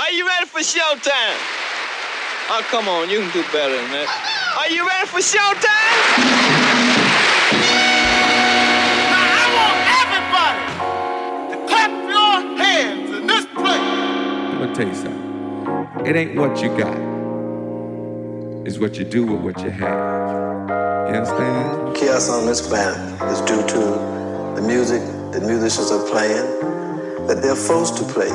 Are you ready for showtime? Oh, come on, you can do better than that. Are you ready for showtime? Now, I want everybody to clap your hands in this place. I'm gonna tell you something. It ain't what you got. It's what you do with what you have. You understand? Chaos on this planet is due to the music that musicians are playing, that they're forced to play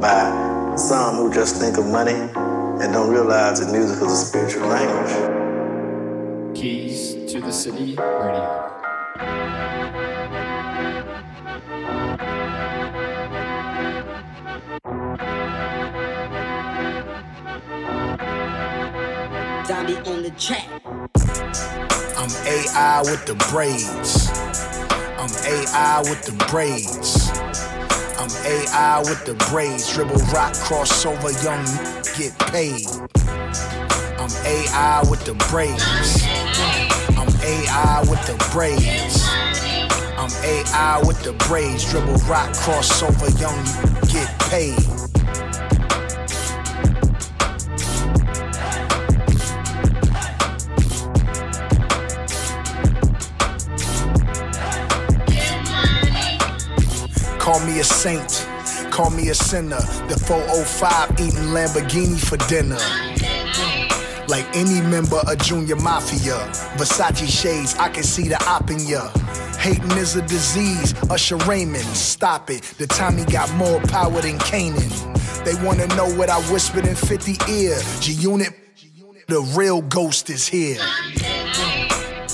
by some who just think of money and don't realize that music is a spiritual language. Keys to the City Radio. Zombie on the track. I'm AI with the braids. I'm AI with the braids. I'm AI with the braids, dribble rock, crossover, young get paid. I'm AI with the braids. I'm AI with the braids. I'm AI with the braids, dribble rock, crossover, young get paid. Call me a saint, call me a sinner. The 405 eating Lamborghini for dinner. Like any member of Junior Mafia, Versace shades, I can see the op in ya. Hating is a disease, Usher Raymond, stop it. The Tommy got more power than Kanan. They wanna know what I whispered in 50 ear. G-Unit, the real ghost is here.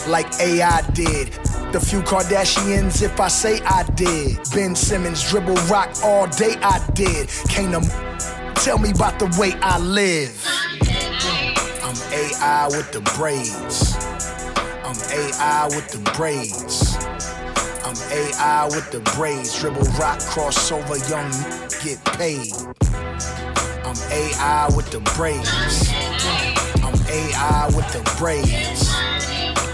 Like AI did. The few Kardashians, if I say I did. Ben Simmons, dribble rock all day, I did. Can't tell me about the way I live. I'm AI with the braids. I'm AI with the braids. I'm AI with the braids. Dribble rock, crossover, young get paid. I'm AI with the braids. I'm AI with the braids.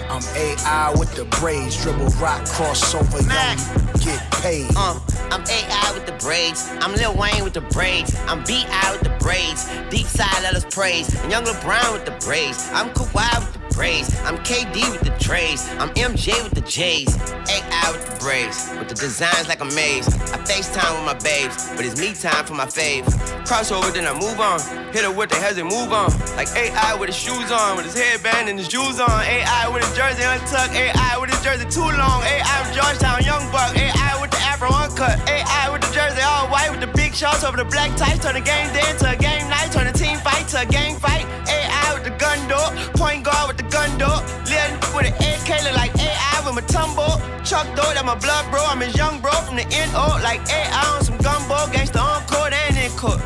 I'm AI with the braids, dribble rock, crossover, young, get paid. I'm AI with the braids, I'm Lil Wayne with the braids, I'm B.I. with the braids, deep side let us praise, I'm Young LeBron with the braids, I'm Kawhi with the braids, I'm KD with the trays, I'm MJ with the J's, AI with the braids, with the designs like a maze, I FaceTime with my babes, but it's me time for my fave, crossover then I move on, hit her with the heads and move on, like AI with his shoes on, with his headband and his jewels on, AI with his jersey untucked, AI with his jersey too long, AI with Georgetown, Young Buck, AI with the Afro uncut, AI with the jersey all white with the big shorts over the black tights, turn the game day to a game night, turn the team fight to a gang fight, AI with the gun door, point guard with the gun door, little with an AK look like AI with my tumbo, Chuck door, that my blood bro, I'm his young bro from the N.O. like AI on some gumbo, gangsta on court and in court.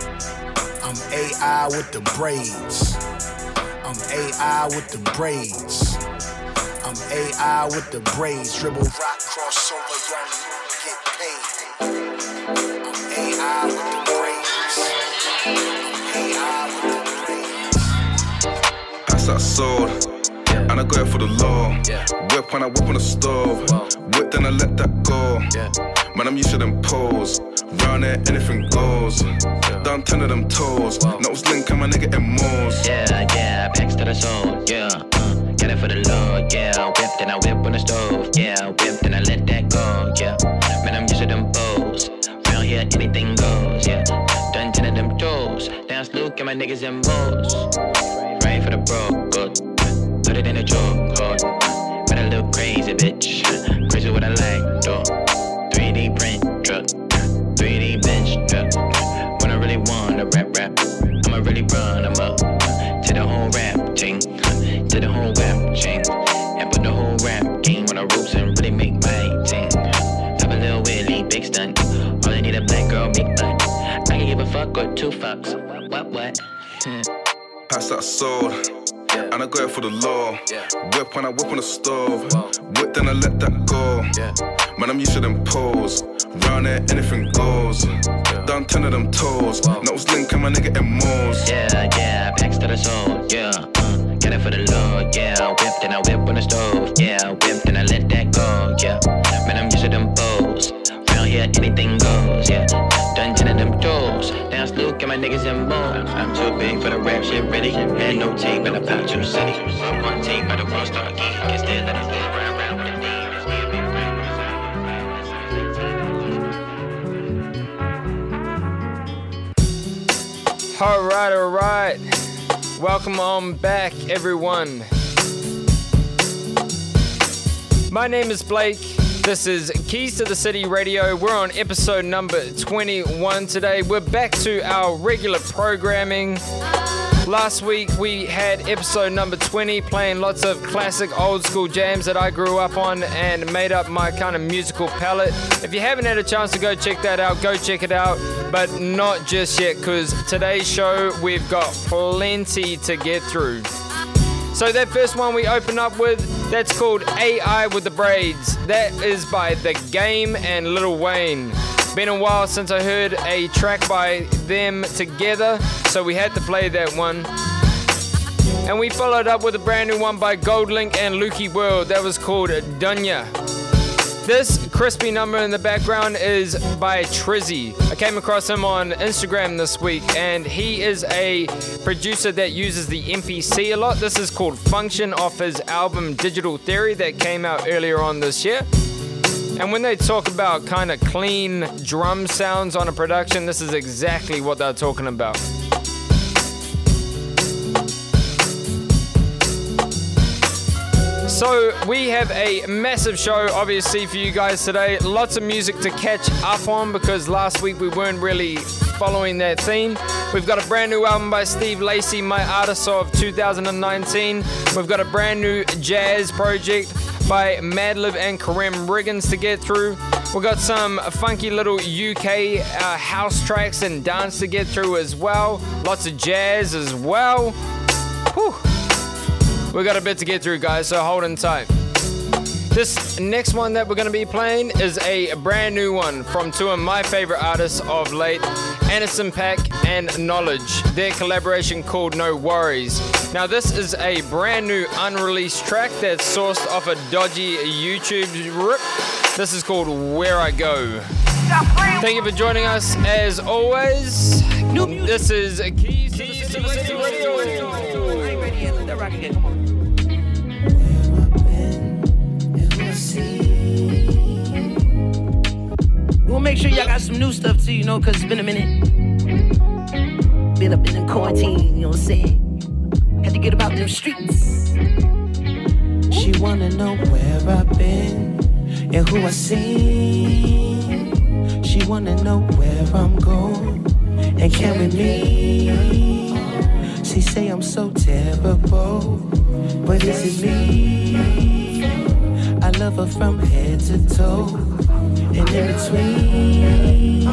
I'm AI with the braids. I'm AI with the braids. I'm AI with the braids, dribble rock, crossover, young, get paid. I'm AI with the braids. I'm AI with the braids. I saw sword, and I go for the law. Whip when I whip on the stove. Whip then I let that go. Man, I'm used to them poles. Round there, anything goes. Down 10 of them toes. Notes link and my nigga in Moles. Yeah, back to the zone, got it for the law, whip then I whip on the stove. Whip then I let that go, man, I'm used to them poles. Round here, anything goes, Down 10 of them toes. Down Luke and my niggas in Moles. Right for the bro, good. Put it in a joke, card. But I look crazy, bitch. Crazy what I like, dog. 3D print, truck. 3D bench, truck. When I really wanna rap, I'ma really run them up. To the whole rap thing. To the whole rap chain. And put the whole rap game on the ropes and really make my ting. Pop a little Willie, big stunt. All I need a black girl, big butt. I can give a fuck or two fucks. What? Pass that sword. And I go for the law. Whip when I whip on the stove. Whip then I let that go. Man, I'm used to them poles. Round there, anything goes. Down 10 of them toes. Notes link and my nigga in Moles. Backs to the zone, got it for the law, whip then I whip on the stove. Whip then I let that go, man, I'm used to them poles. Round here, anything goes, Down 10 of them toes. Down Get my niggas in bone. I'm too big for the rap shit, ready. Had no team, but I popped your city. One team, but the world start geek. Guess they let us live right around with the name. All right. Welcome on back, everyone. My name is Blake. This is Keys to the City Radio. We're on episode number 21 today. We're back to our regular programming. Last week we had episode number 20, playing lots of classic old school jams that I grew up on and made up my kind of musical palette. If you haven't had a chance to go check that out, go check it out. But not just yet, because today's show we've got plenty to get through. So that first one we open up with, that's called A.I With The Braids. That is by The Game and Lil Wayne. Been a while since I heard a track by them together, so we had to play that one. And we followed up with a brand new one by Goldlink and Lukey World. That was called Dunya. This crispy number in the background is by Trizzy. I came across him on Instagram this week, and he is a producer that uses the MPC a lot. This is called Function off his album Digital Theory that came out earlier on this year. And when they talk about kind of clean drum sounds on a production, this is exactly what they're talking about. So we have a massive show, obviously, for you guys today. Lots of music to catch up on because last week we weren't really following that theme. We've got a brand new album by Steve Lacy, My Artist of 2019. We've got a brand new jazz project by Madlib and Kareem Riggins to get through. We've got some funky little UK house tracks and dance to get through as well. Lots of jazz as well. Whew. We've got a bit to get through, guys, so hold on tight. This next one that we're going to be playing is a brand new one from two of my favorite artists of late, Anderson .Paak and Knowledge, their collaboration called NxWorries. Now, this is a brand new unreleased track that's sourced off a dodgy YouTube rip. This is called Where I Go. Thank you for joining us, as always. This is Keys to the City Radio. That rock again, come on. We'll make sure y'all got some new stuff too, you know, cause it's been a minute. Been up in quarantine, you know what I'm saying? Had to get about them streets. She wanna know where I've been and who I seen. She wanna know where I'm going and can we meet? She say I'm so terrible, but is it me? I love her from head to toe, and in between. I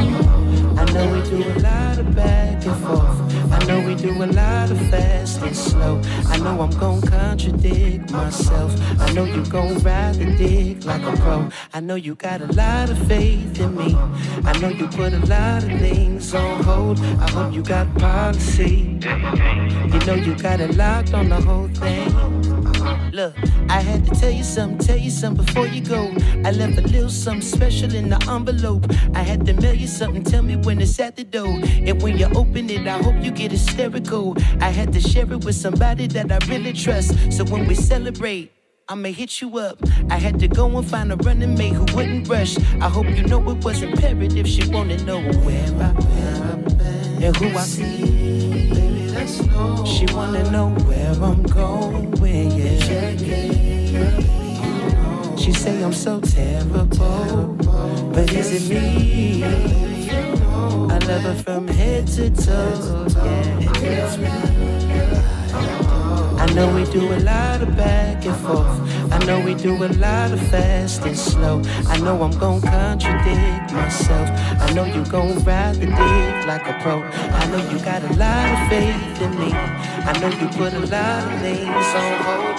know we do a lot of back and forth. I know we do a lot of fast and slow. I know I'm gon' contradict myself. I know you gon' ride the dick like a pro. I know you got a lot of faith in me. I know you put a lot of things on hold. I hope you got policy. You know you got it locked on the whole thing. Look, I had to tell you something before you go. I left a little something special in the envelope. I had to mail you something, tell me when it's at the door. And when you open it, I hope you get hysterical. I had to share it with somebody that I really trust. So when we celebrate, I'ma hit you up. I had to go and find a running mate who wouldn't rush. I hope you know it was imperative. She wanna know where I've been and who I see. Baby, that's no. She wanna know where I'm going, yeah. She say I'm so terrible, but is it me? I love her from head to toe, yeah, it's me. I know we do a lot of back and forth. I know we do a lot of fast and slow. I know I'm gon' contradict myself. I know you gon' ride the dick like a pro. I know you got a lot of faith in me. I know you put a lot of things on hold.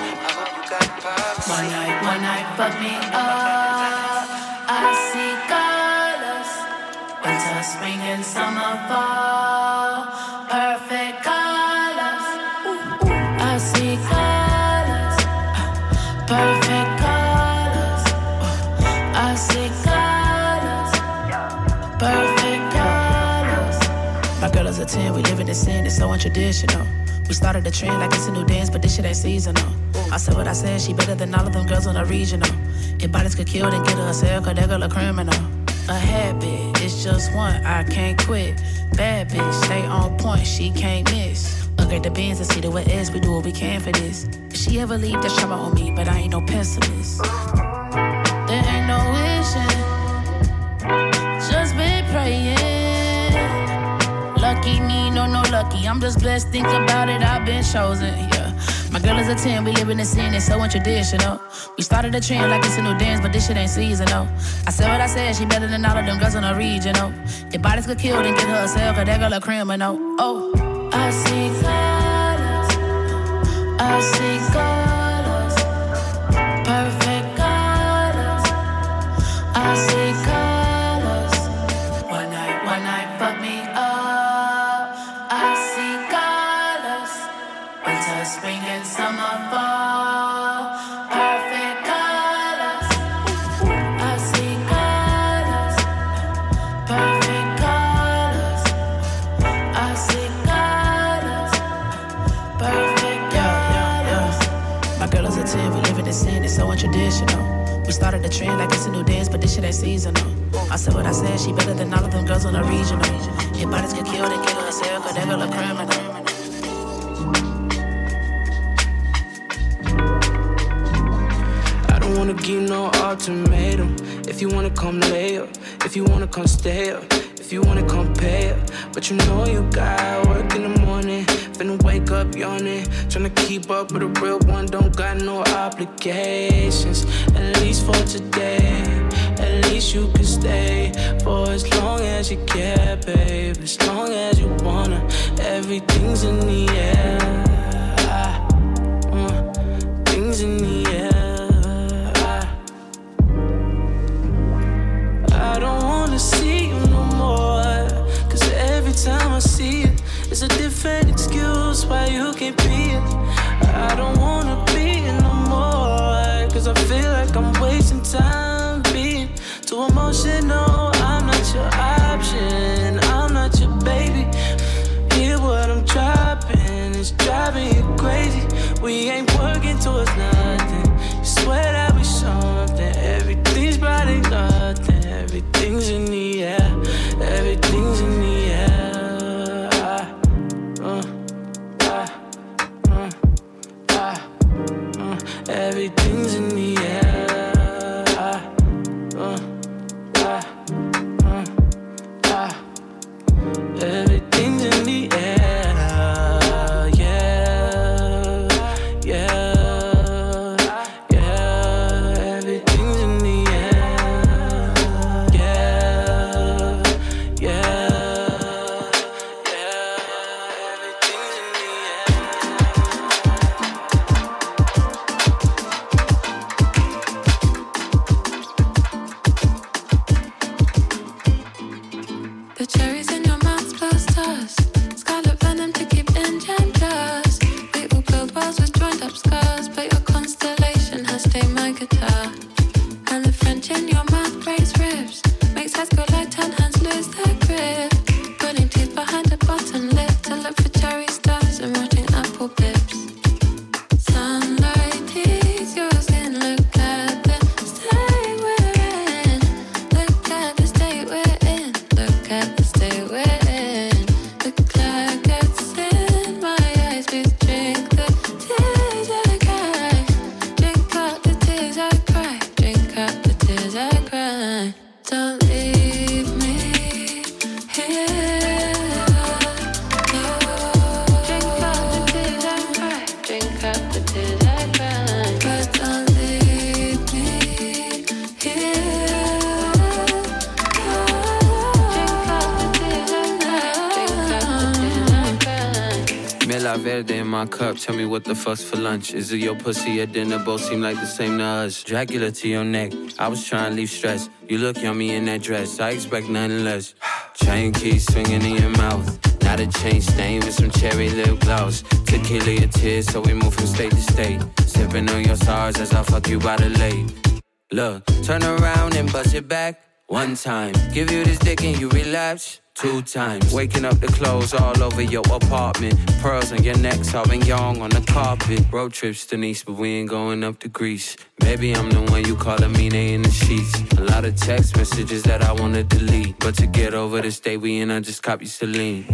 One night, fuck me up. I see colors, winter, spring, and summer, fall. Perfect colors. I see colors, perfect colors. I see colors, perfect colors. My girl is a 10, we living in sin, it's so untraditional. We started a trend like it's a new dance, but this shit ain't seasonal. I said what I said, she better than all of them girls on the regional. If bodies could kill, then get her a cell, cause that girl a criminal. A habit, it's just one, I can't quit. Bad bitch, stay on point, she can't miss. Upgrade the Benz and see the what is, we do what we can for this. If she ever leave, that's trauma on me, but I ain't no pessimist. There ain't no wishing, just been praying. Lucky me, no lucky, I'm just blessed, think about it, I've been chosen, yeah. My girl is a 10, we living in sin, it's so untraditional. We started a trend like it's a new dance, but this shit ain't seasonal. I said what I said, she better than all of them girls on the regional. If bodies could kill, then get her a cell, cause that girl a criminal. Oh, I see colors, I see colors, perfect colors, I see colors. One night, fuck me up. Spring and summer, fall, perfect colors. I see colors, perfect colors. I see colors, perfect colors. My girl is a 10, we living in sin, it's so untraditional. We started a trend like it's a new dance, but this shit ain't seasonal. I said what I said, she better than all of them girls on the regional. Your bodies get killed and get herself, cause that girl a criminal. I don't wanna give no ultimatum. If you wanna come lay up, if you wanna come stay up, if you wanna come pay up. But you know you got work in the morning, finna wake up yawning, tryna keep up with a real one. Don't got no obligations, at least for today. At least you can stay for as long as you care, babe. As long as you wanna, everything's in the air. Things in the air. I don't wanna see you no more, cause every time I see you, it's a different excuse why you can't be it. I don't wanna be it no more, cause I feel like I'm wasting time being too emotional. I'm not your option, I'm not your baby. Hear what I'm dropping, it's driving you crazy. We ain't working towards nothing, you swear that we something. Everything's body nothing. Everything's in the air, everything's in the air. Everything's in the air. Everything's in the air. Yeah, yeah, yeah. Everything's in the air. Cup, tell me what the fuck's for lunch. Is it your pussy at dinner? Both seem like the same to us. Dracula to your neck, I was trying to leave stress. You look yummy in that dress, I expect nothing less. Chain keys swinging in your mouth, not a chain stain with some cherry lip gloss. Tequila your tears, so we move from state to state. Sipping on your stars as I fuck you by the lake. Look, turn around and bust it back. One time, give you this dick and you relapse. Two times, waking up the clothes all over your apartment. Pearls on your neck, sobbing young on the carpet. Road trips to Nice, but we ain't going up to Greece. Maybe I'm the one you call Amine in the sheets. A lot of text messages that I want to delete. But to get over this day we in, I just copy Celine.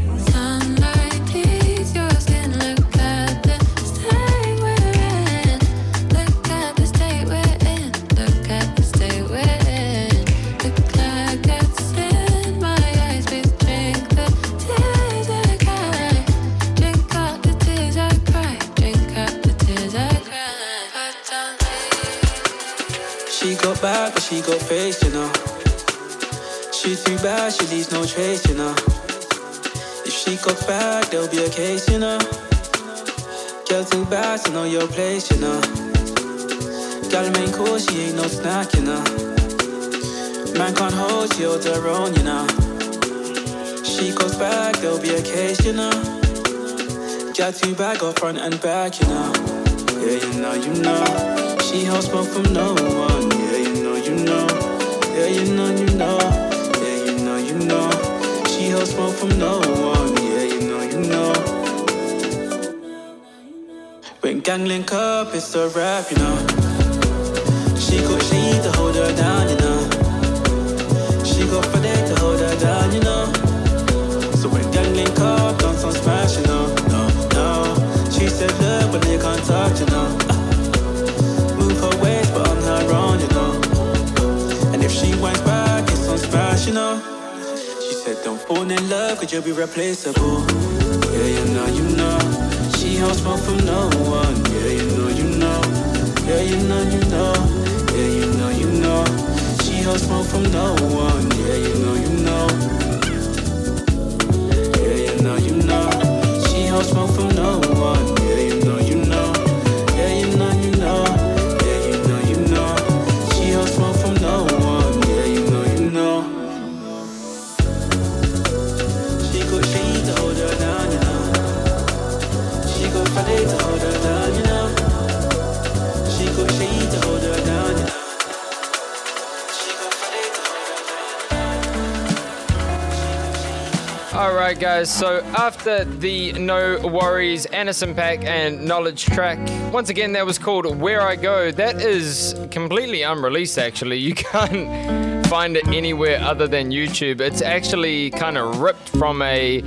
But she got faced, you know. She too bad, she leaves no trace, you know. If she got back, there'll be a case, you know. Girl too bad to know your place, you know. Gotta make cool, she ain't no snack, you know. Man can't hold, she holds her own, you know. She goes back, there'll be a case, you know. Girl too bad, go front and back, you know. Yeah, you know, you know. She holds smoke from no one. Yeah, you know, you know. Yeah, you know, you know. She holds smoke from no one. Yeah, you know, you know. When gang link up, it's a rap, you know. She got shade to hold her down, you know. She got fade to hold her down, you know. So when gang link up, don't sound smash, you know. No, no. She said look, but they can't touch, you know. Move her waist, but on her own, you know. She went back, it's on splash, you know. She said don't fall in love, cause you'll be replaceable. Yeah, you know, you know. She holds smoke from no one. Yeah, you know, you know. Yeah, you know, you know. Yeah, you know, you know. She holds smoke from no one. Yeah, you know, you know. Yeah, you know, you know. She holds smoke from no one. Yeah, you know, you know. Yeah, you know, you know. Yeah, you know, you know. She holds smoke from no one. Alright guys, so after the NxWorries, Anderson .Paak and Knowledge track, once again that was called Where I Go. That is completely unreleased actually, you can't find it anywhere other than YouTube. It's actually kind of ripped from a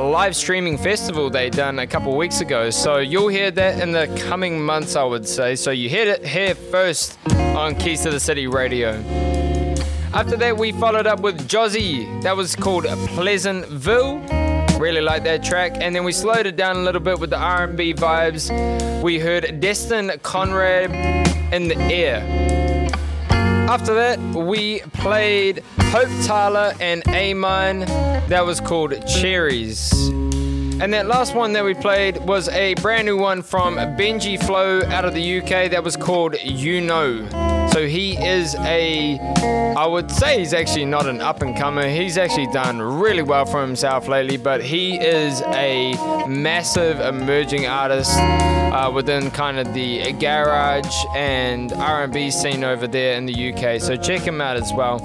live streaming festival they done a couple weeks ago. So you'll hear that in the coming months, I would say. So you heard it here first on Keys to the City Radio. After that, we followed up with Jozzy. That was called Pleasantville. Really like that track. And then we slowed it down a little bit with the R&B vibes. We heard Destin Conrad in the Air. After that, we played Hope Tala and Amine. That was called Cherries. And that last one that we played was a brand new one from Benjiflow out of the UK. That was called You Know. So he is I would say he's actually not an up-and-comer. He's actually done really well for himself lately, but he is a massive emerging artist. Within kind of the garage and R&B scene over there in the UK. So check him out as well.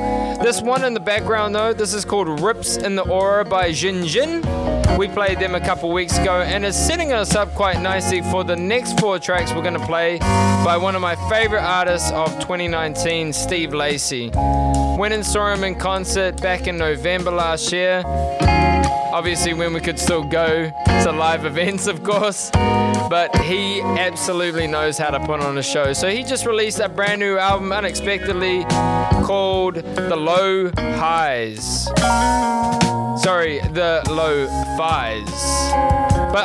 This one in the background though, this is called Rips in the Aura by XinXin. We played them a couple weeks ago and it's setting us up quite nicely for the next four tracks we're going to play by one of my favorite artists of 2019, Steve Lacy. Went and saw him in concert back in November last year. Obviously when we could still go to live events, of course. But he absolutely knows how to put on a show. So he just released a brand new album unexpectedly called The Low Fies. But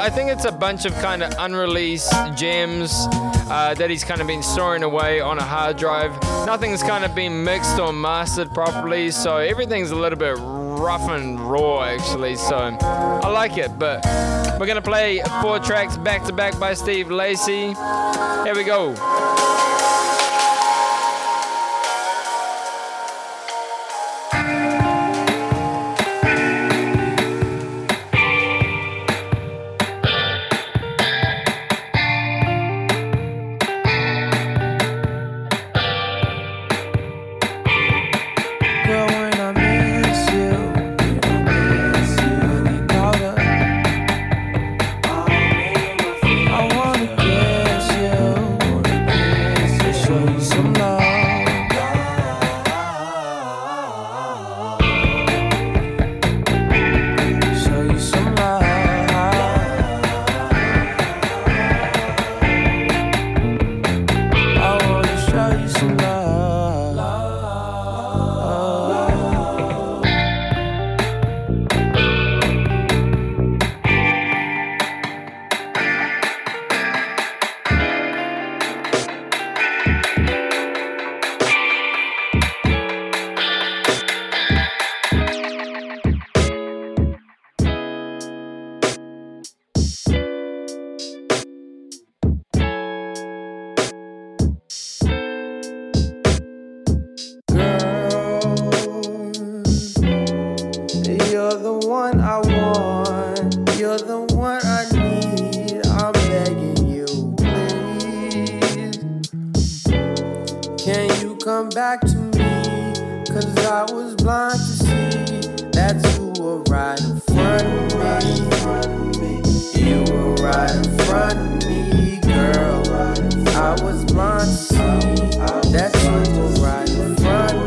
I think it's a bunch of kind of unreleased gems that he's kind of been storing away on a hard drive. Nothing's kind of been mixed or mastered properly, so everything's a little bit rough and raw actually, so I like it. But we're gonna play four tracks back to back by Steve Lacy. Here we go. Girl, back to me, 'cause I was blind to see that you were right in front of me. You were right in front of me, girl. I was blind to see that you were right in front of me.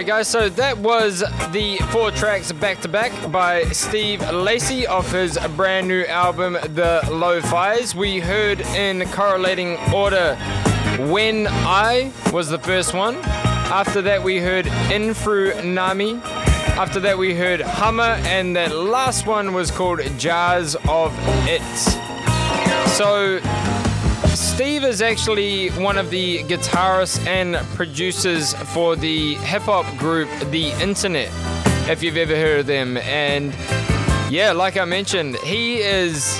Alright guys, so that was the 4 tracks back to back by Steve Lacy off his brand new album The Lo-Fi's. We heard in correlating order When I was the first one. After that we heard Infrunami. After that we heard Hummer, and that last one was called Jars of It. So Steve is actually one of the guitarists and producers for the hip-hop group The Internet, if you've ever heard of them. And yeah, like I mentioned, he is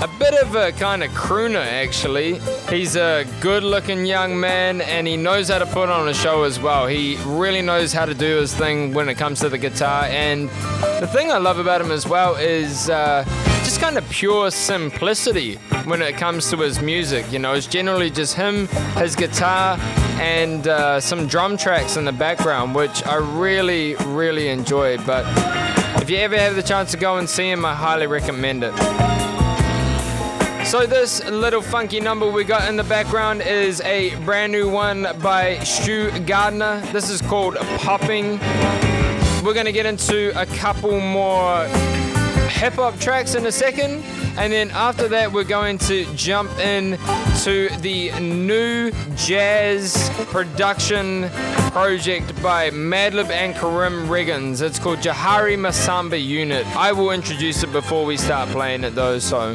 a bit of a kind of crooner, actually. He's a good-looking young man, and he knows how to put on a show as well. He really knows how to do his thing when it comes to the guitar. And the thing I love about him as well is just kind of pure simplicity when it comes to his music. You know, it's generally just him, his guitar, and some drum tracks in the background, which I really, really enjoy. But if you ever have the chance to go and see him, I highly recommend it. So this little funky number we got in the background is a brand new one by Stu Gardner. This is called Popping. We're going to get into a couple more hip-hop tracks in a second, and then after that we're going to jump in to the new jazz production project by Madlib and Kareem Riggins. It's called Jahari Masamba Unit. I will introduce it before we start playing it though. So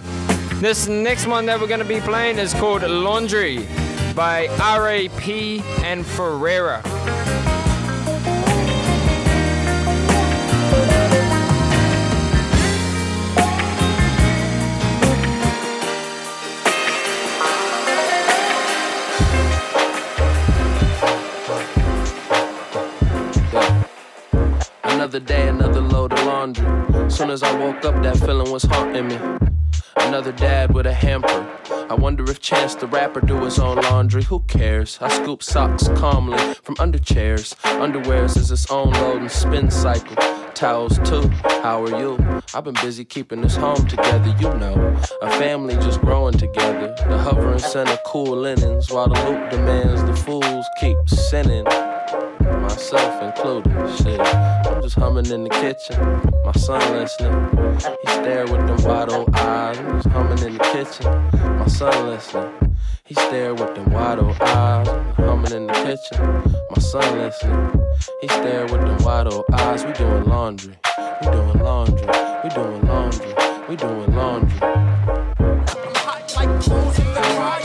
this next one that we're going to be playing is called Laundry by R.A.P and Ferreira. Another day, another load of laundry. Soon as I woke up, that feeling was haunting me. Another dad with a hamper. I wonder if Chance the Rapper do his own laundry. Who cares? I scoop socks calmly from under chairs. Underwears is its own load and spin cycle. Towels too, how are you? I've been busy keeping this home together, you know. A family just growing together. The hovering scent of cool linens, while the loop demands the fools keep sinning. Myself included, shit. I'm just humming in the kitchen. My son listening. He stared with them wide old eyes. I'm just humming in the kitchen. My son listening. He stared with them wide old eyes. Humming in the kitchen. My son listening. He stared with them wide old eyes. We doing laundry. We doing laundry. We doing laundry. We doing laundry. Hot like clothes in the dryer.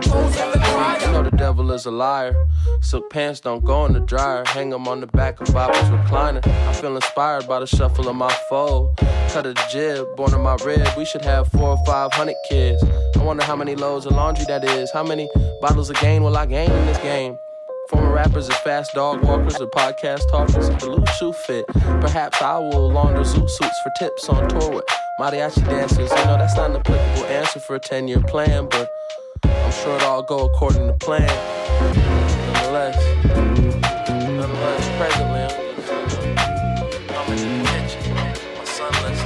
Clothes in the dryer. You know the devil is a liar. Silk pants don't go in the dryer. Hang them on the back of Bible's recliner. I feel inspired by the shuffle of my fold. Cut a jib, born in my rib. We should have 400 or 500 kids. I wonder how many loads of laundry that is. How many bottles of gain will I gain in this game? Former rappers are fast dog walkers or podcast talkers. If the loose shoe fit, perhaps I will launder zoot suits for tips on tour with mariachi dancers. You know, that's not an applicable answer for a 10-year plan, but I'm sure it all go according to plan. Nonetheless, presently I'm in the kitchen. My son lets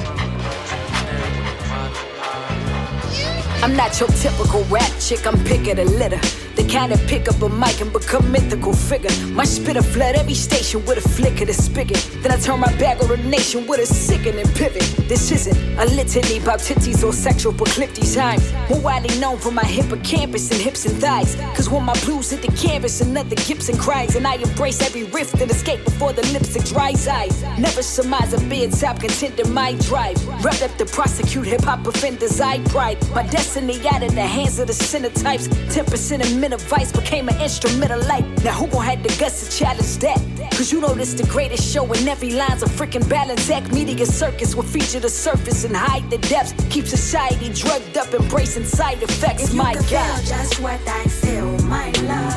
I'm not your typical rap chick, I'm picking a litter. The kind that pick up a mic and become mythical figure. My spitter flood every station with a flick of the spigot. Then I turn my back on the nation with a sickening pivot. This isn't a litany about titties or sexual proclivities. I'm more widely known for my hippocampus and hips and thighs. Cause when my blues hit the canvas, another Gibson cries. And I embrace every rift and escape before the lipstick dries eyes. Never surmise a being top contender my drive. Wrapped up to prosecute hip-hop offenders I pride. My destiny out in the hands of the sinner types. 10% of men of vice became an instrument of life. Now who gon' have the guts to challenge that? Cause you know this the greatest show and every line's a freaking balance act. Media circus will feature the surface and hide the depths. Keep society drugged up, embracing side effects. If you my could God. Feel just what I feel, my love.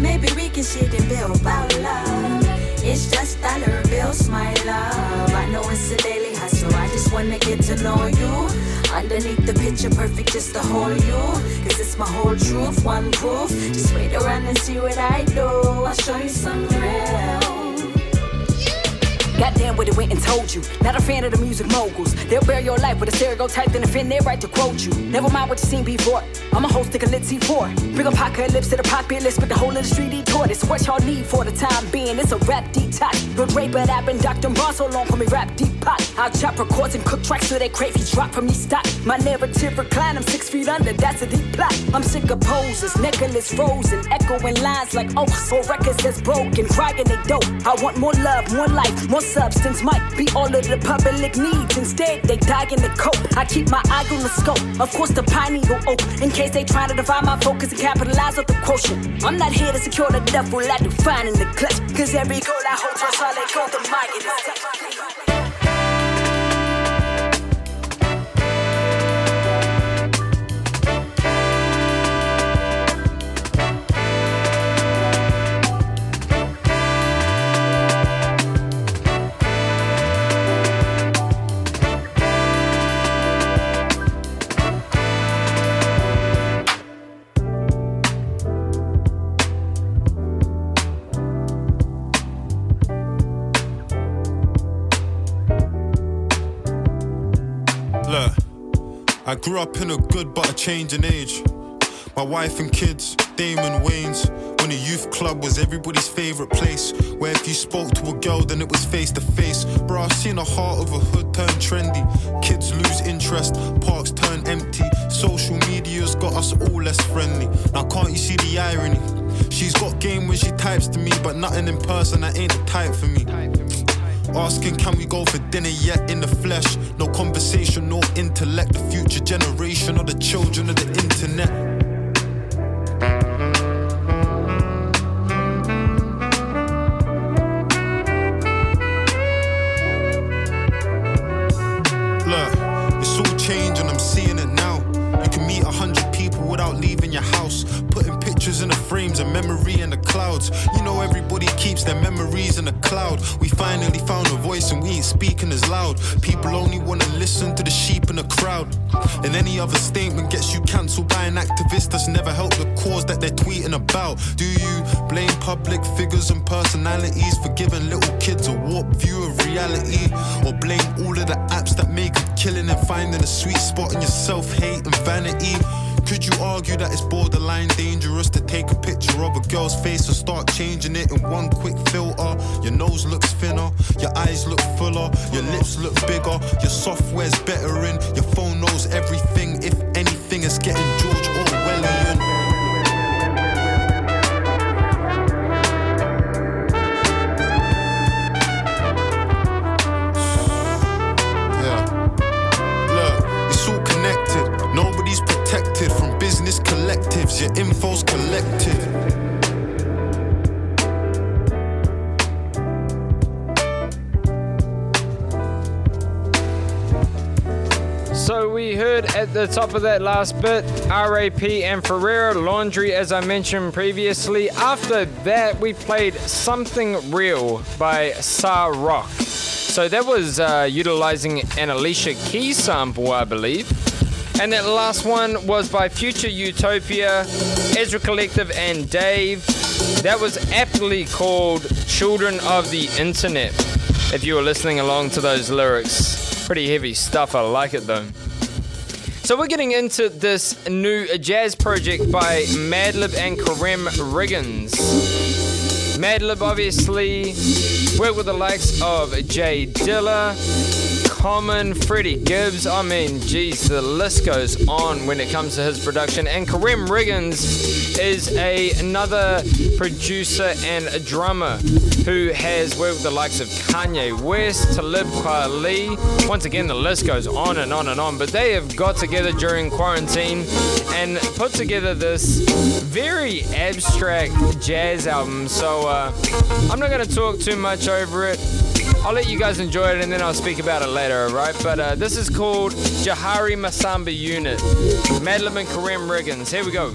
Maybe we can shit and build about love. It's just dollar bills, my love. I know it's a daily hustle. I just wanna get to know you. Underneath the picture perfect just to hold you. Cause it's my whole truth, one proof. Just wait around and see what I do. I'll show you some real. Goddamn what it went and told you. Not a fan of the music moguls. They'll bury your life with a stereotype and offend their right to quote you. Never mind what you seen before. I'm a host of a lit C4. Bring apocalypse to the populace with the whole industry detoured. It's what y'all need for the time being. It's a rap detox. Lil Dre, but I've been Dr. Moss so long for me rap Deepak. I'll chop records and cook tracks so they crave you drop from me stock. My narrative recline, I'm 6 feet under, that's a deep plot. I'm sick of poses, necklace frozen, echoing lines like oaks. Or records that's broken, crying they dope. I want more love, more life, more substance. Might be all of the public needs. Instead, they die in the cope. I keep my eye on the scope. Of course, the pine needle oak. In case they try to divide my focus and capitalize on the quotient. I'm not here to secure the duffel, I define in the clutch. Cause every goal I hold towards all they call the market. I grew up in a good but a change in age. My wife and kids, Damon Wayne's. When the youth club was everybody's favourite place, where if you spoke to a girl then it was face to face. Bro, I've seen the heart of a hood turn trendy. Kids lose interest, parks turn empty. Social media's got us all less friendly. Now can't you see the irony? She's got game when she types to me, but nothing in person, that ain't the type for me. Asking can we go for dinner yet in the flesh. No conversation, no intellect. The future generation are the children of the internet. You know everybody keeps their memories in a cloud. We finally found a voice and we ain't speaking as loud. People only want to listen to the sheep in the crowd. And any other statement gets you cancelled by an activist that's never helped the cause that they're tweeting about. Do you blame public figures and personalities for giving little kids a warped view of reality? Or blame all of the apps that make a killing and finding a sweet spot in your self-hate and vanity? Could you argue that it's borderline dangerous to take a picture of a girl's face and start changing it in one quick filter? Your nose looks thinner, your eyes look fuller, your lips look bigger, your software's better in, your phone knows everything, if anything it's getting George Orwellian. Your info's collected. So we heard at the top of that last bit R.A.P. and Ferreira, Laundry, as I mentioned previously. After that we played Something Real by Sa Rock. So that was utilizing an Alicia Keys sample, I believe. And that last one was by Future Utopia, Ezra Collective and Dave. That was aptly called Children of the Internet, if you were listening along to those lyrics. Pretty heavy stuff, I like it though. So we're getting into this new jazz project by Madlib and Kareem Riggins. Madlib obviously worked with the likes of Jay Dilla, Common, Freddie Gibbs. I mean, geez, the list goes on when it comes to his production. And Kareem Riggins is another producer and a drummer who has worked with the likes of Kanye West, Talib Kweli. Once again, the list goes on and on and on. But they have got together during quarantine and put together this very abstract jazz album. So I'm not going to talk too much over it. I'll let you guys enjoy it and then I'll speak about it later, alright? But this is called Jahari Masamba Unit. Madlib and Kareem Riggins. Here we go.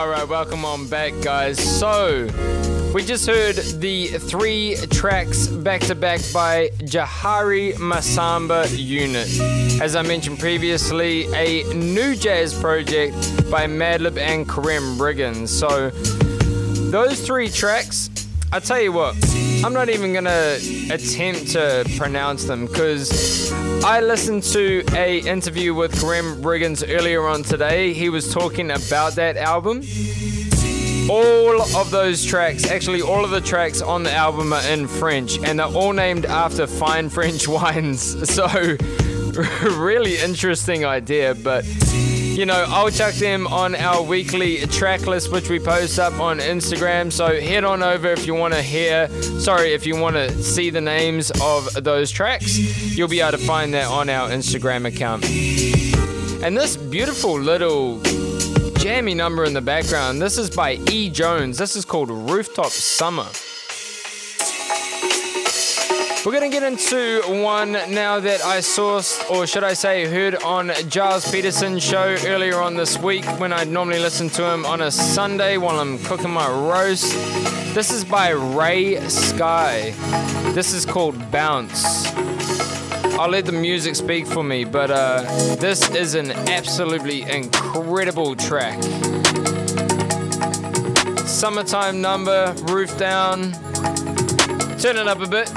Alright, welcome on back, guys. So, we just heard the 3 tracks back-to-back by Jahari Masamba Unit. As I mentioned previously, a new jazz project by Madlib and Kareem Riggins. So, those 3 tracks, I tell you what, I'm not even going to attempt to pronounce them because I listened to an interview with Kareem Riggins earlier on today. He was talking about that album. All of those tracks, actually all of the tracks on the album are in French and they're all named after fine French wines. So really interesting idea, but you know, I'll chuck them on our weekly track list, which we post up on Instagram. So head on over if you want to see the names of those tracks. You'll be able to find that on our Instagram account. And this beautiful little jammy number in the background, this is by E. Jones. This is called Rooftop Summer. We're going to get into one now that I sourced, or should I say heard, on Giles Peterson's show earlier on this week when I normally listen to him on a Sunday while I'm cooking my roast. This is by Ray Sky. This is called Bounce. I'll let the music speak for me, but this is an absolutely incredible track. Summertime number, roof down. Turn it up a bit.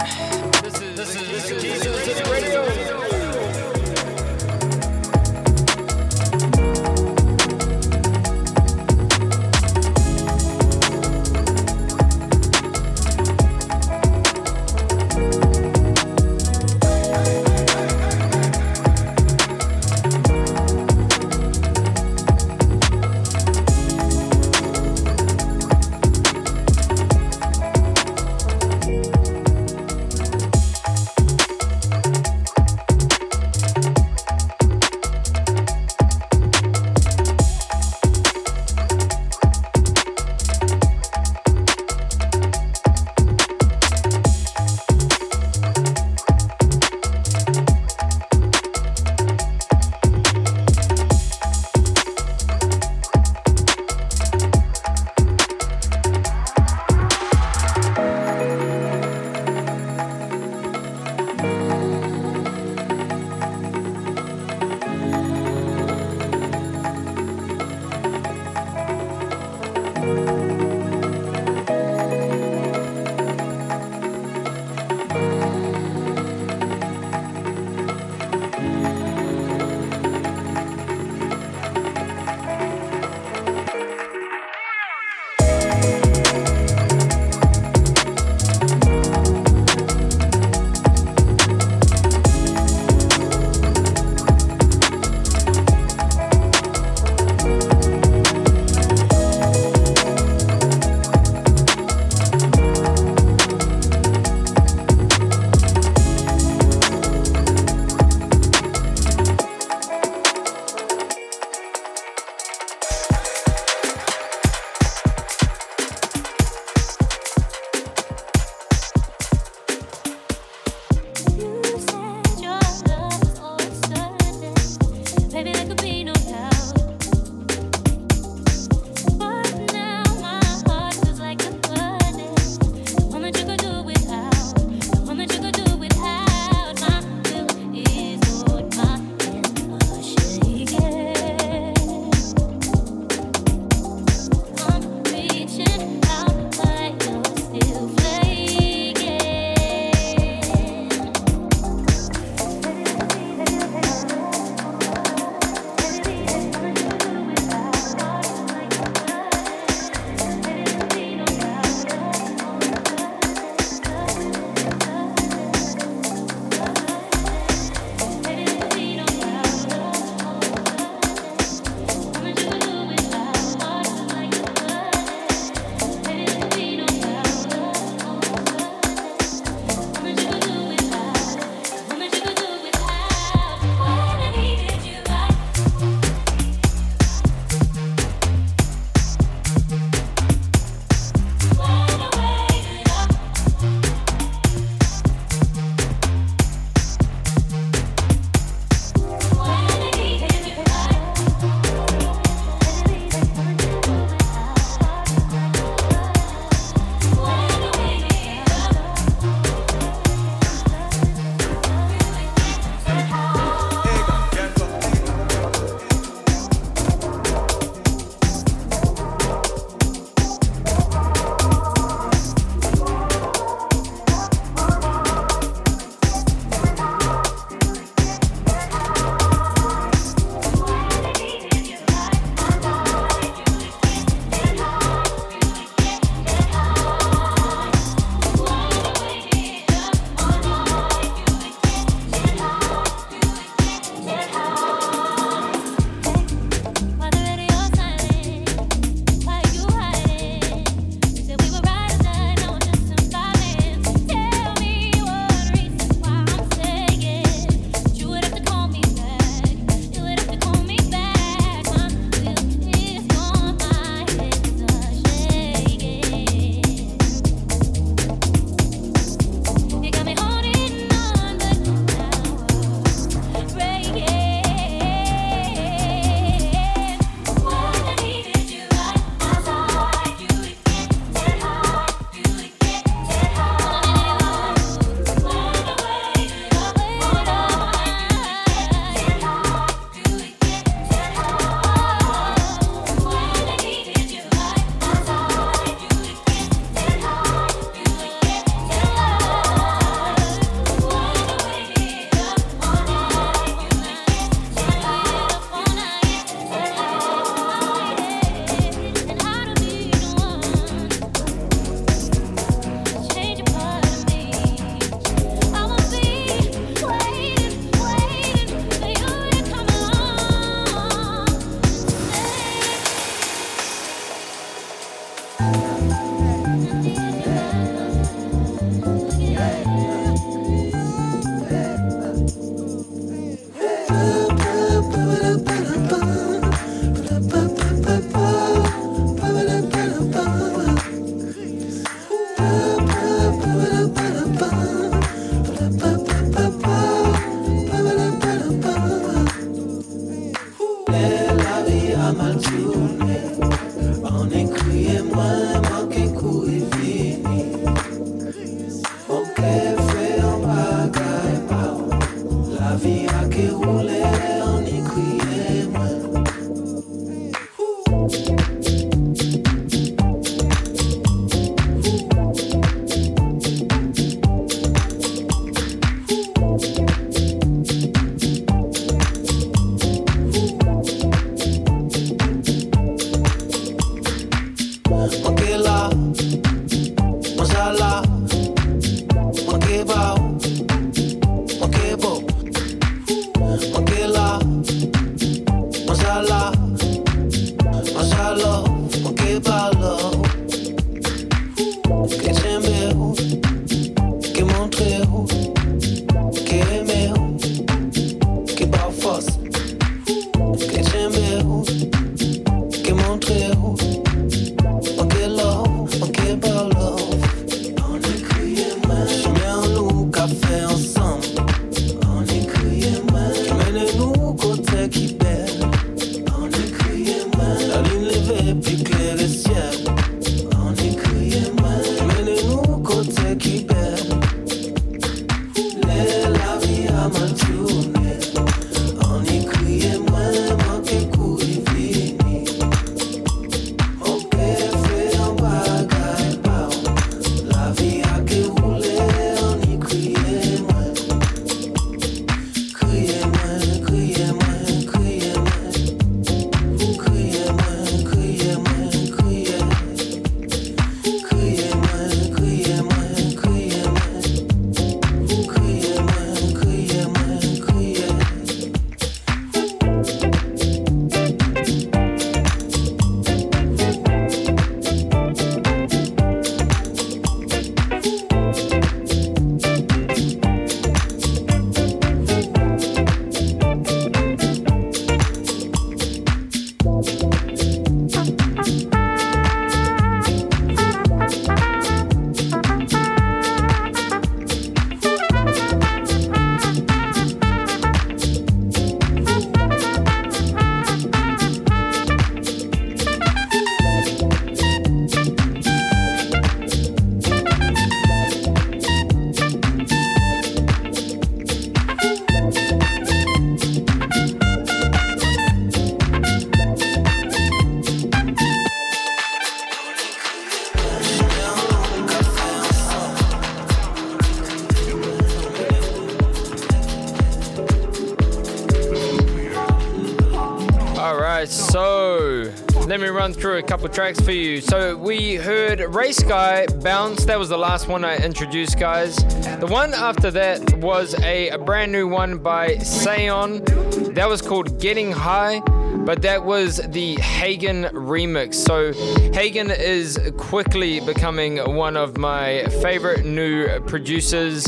Let me run through a couple tracks for you. So we heard Race Guy, Bounce. That was the last one I introduced, guys. The one after that was a brand new one by Seon. That was called Getting High, but that was the Hagan remix. So Hagan is quickly becoming one of my favorite new producers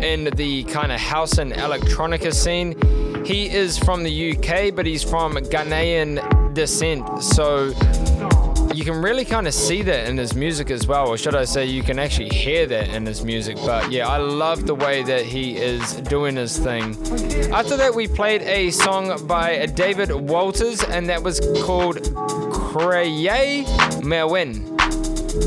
in the kind of house and electronica scene. He is from the UK, but he's from Ghanaian descent, so you can really kind of see that in his music as well, or should I say you can actually hear that in his music. But yeah, I love the way that he is doing his thing. After that we played a song by David Walters, and that was called Kreye Mewen.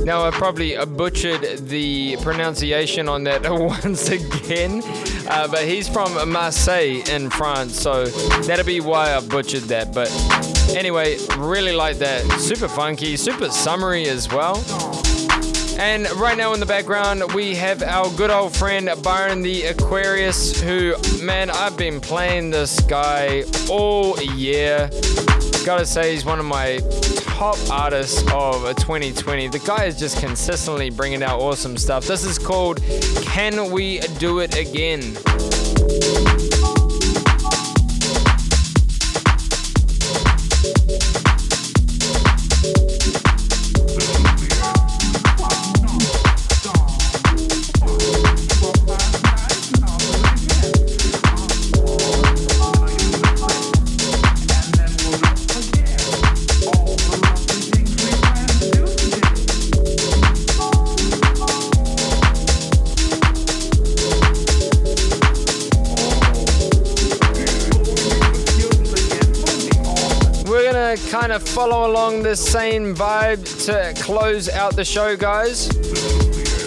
Now I probably butchered the pronunciation on that once again, but he's from Marseille in France, so that'll be why I butchered that. But anyway, really like that. Super funky, super summery as well. And right now in the background, we have our good old friend Byron the Aquarius, who, man, I've been playing this guy all year. Gotta say, he's one of my top artists of 2020. The guy is just consistently bringing out awesome stuff. This is called Can We Do It Again? Kind of follow along the same vibe to close out the show, guys.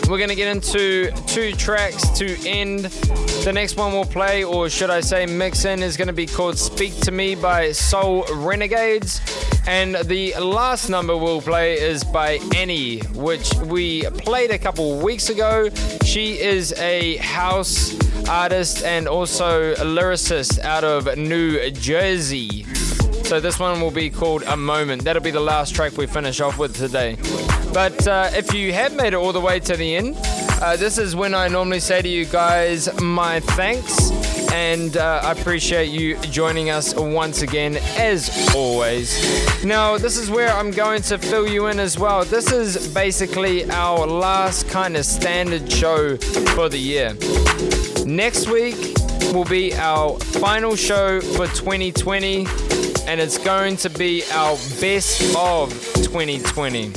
We're going to get into two tracks to end. The next one we'll play, or should I say mix in, is going to be called Speak To Me by Soul Renegades. And the last number we'll play is by Annie, which we played a couple weeks ago. She is a house artist and also a lyricist out of New Jersey. So this one will be called A Moment. That'll be the last track we finish off with today. But if you have made it all the way to the end, this is when I normally say to you guys, my thanks. And I appreciate you joining us once again, as always. Now, this is where I'm going to fill you in as well. This is basically our last kind of standard show for the year. Next week will be our final show for 2020, and it's going to be our best of 2020.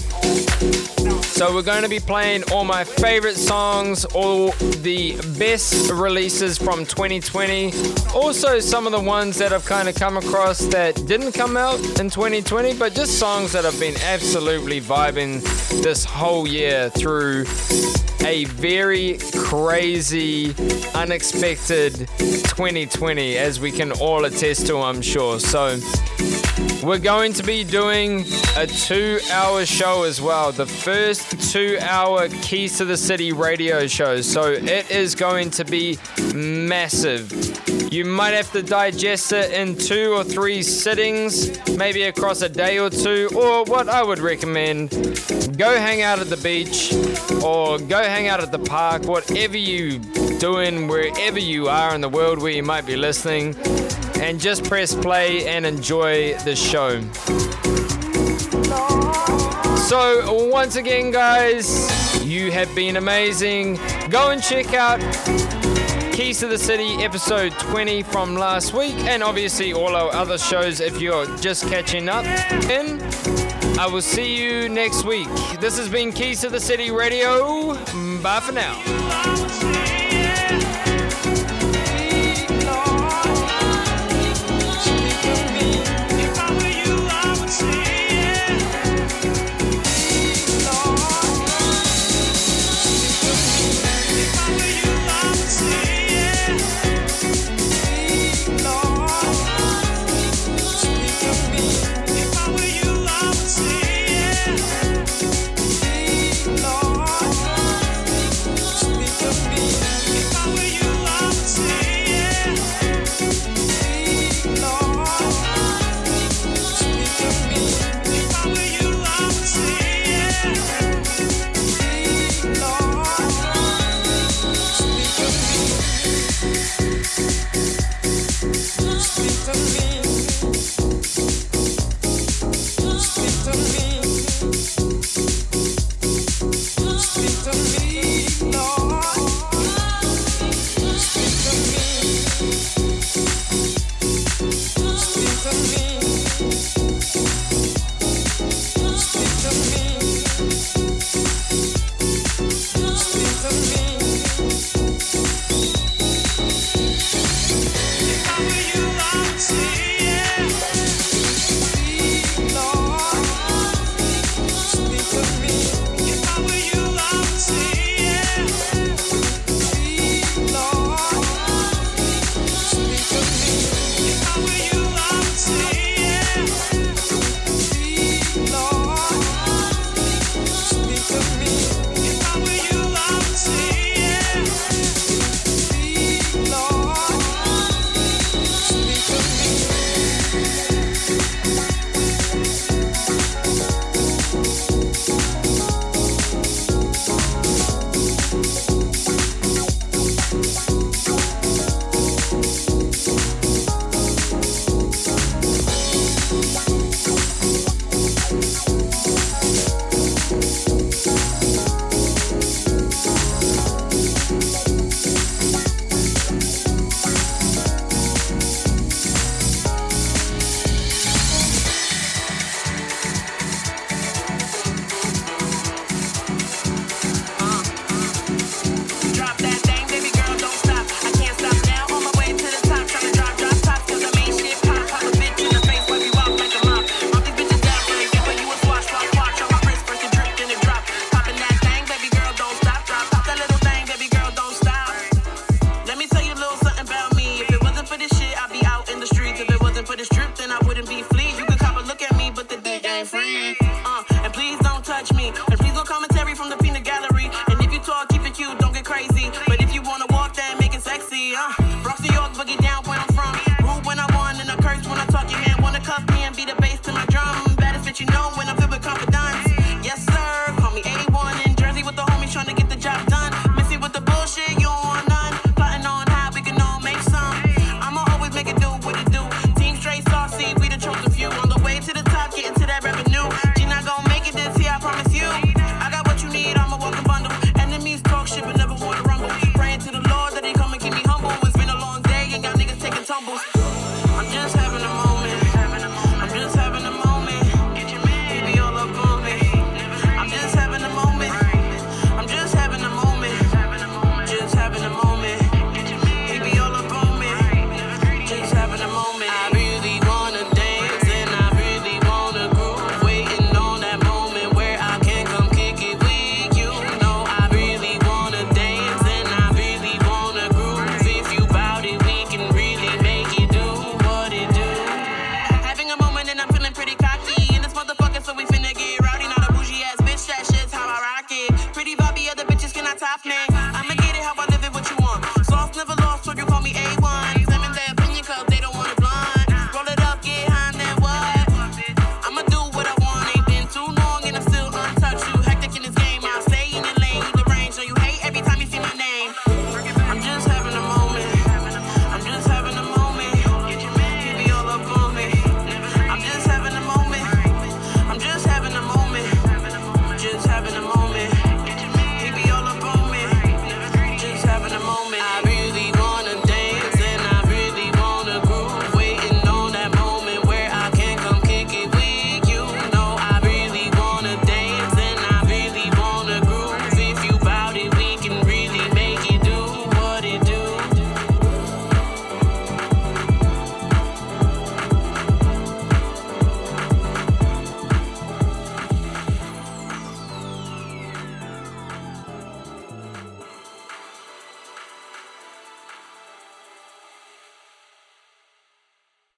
So we're going to be playing all my favorite songs, all the best releases from 2020. Also some of the ones that I've kind of come across that didn't come out in 2020, but just songs that have been absolutely vibing this whole year through a very crazy, unexpected 2020, as we can all attest to, I'm sure. So we're going to be doing a 2-hour show as well, the first 2-hour Keys to the City radio show. So it is going to be massive. You might have to digest it in 2 or 3 sittings, maybe across a day or two, or what I would recommend, go hang out at the beach or go hang out at the park, whatever you doing, wherever you are in the world where you might be listening, and just press play and enjoy the show. So once again, guys, you have been amazing. Go and check out Keys to the City episode 20 from last week, and obviously all our other shows if you're just catching up in. I will see you next week. This has been Keys to the City Radio. Bye for now. I'm just having a moment.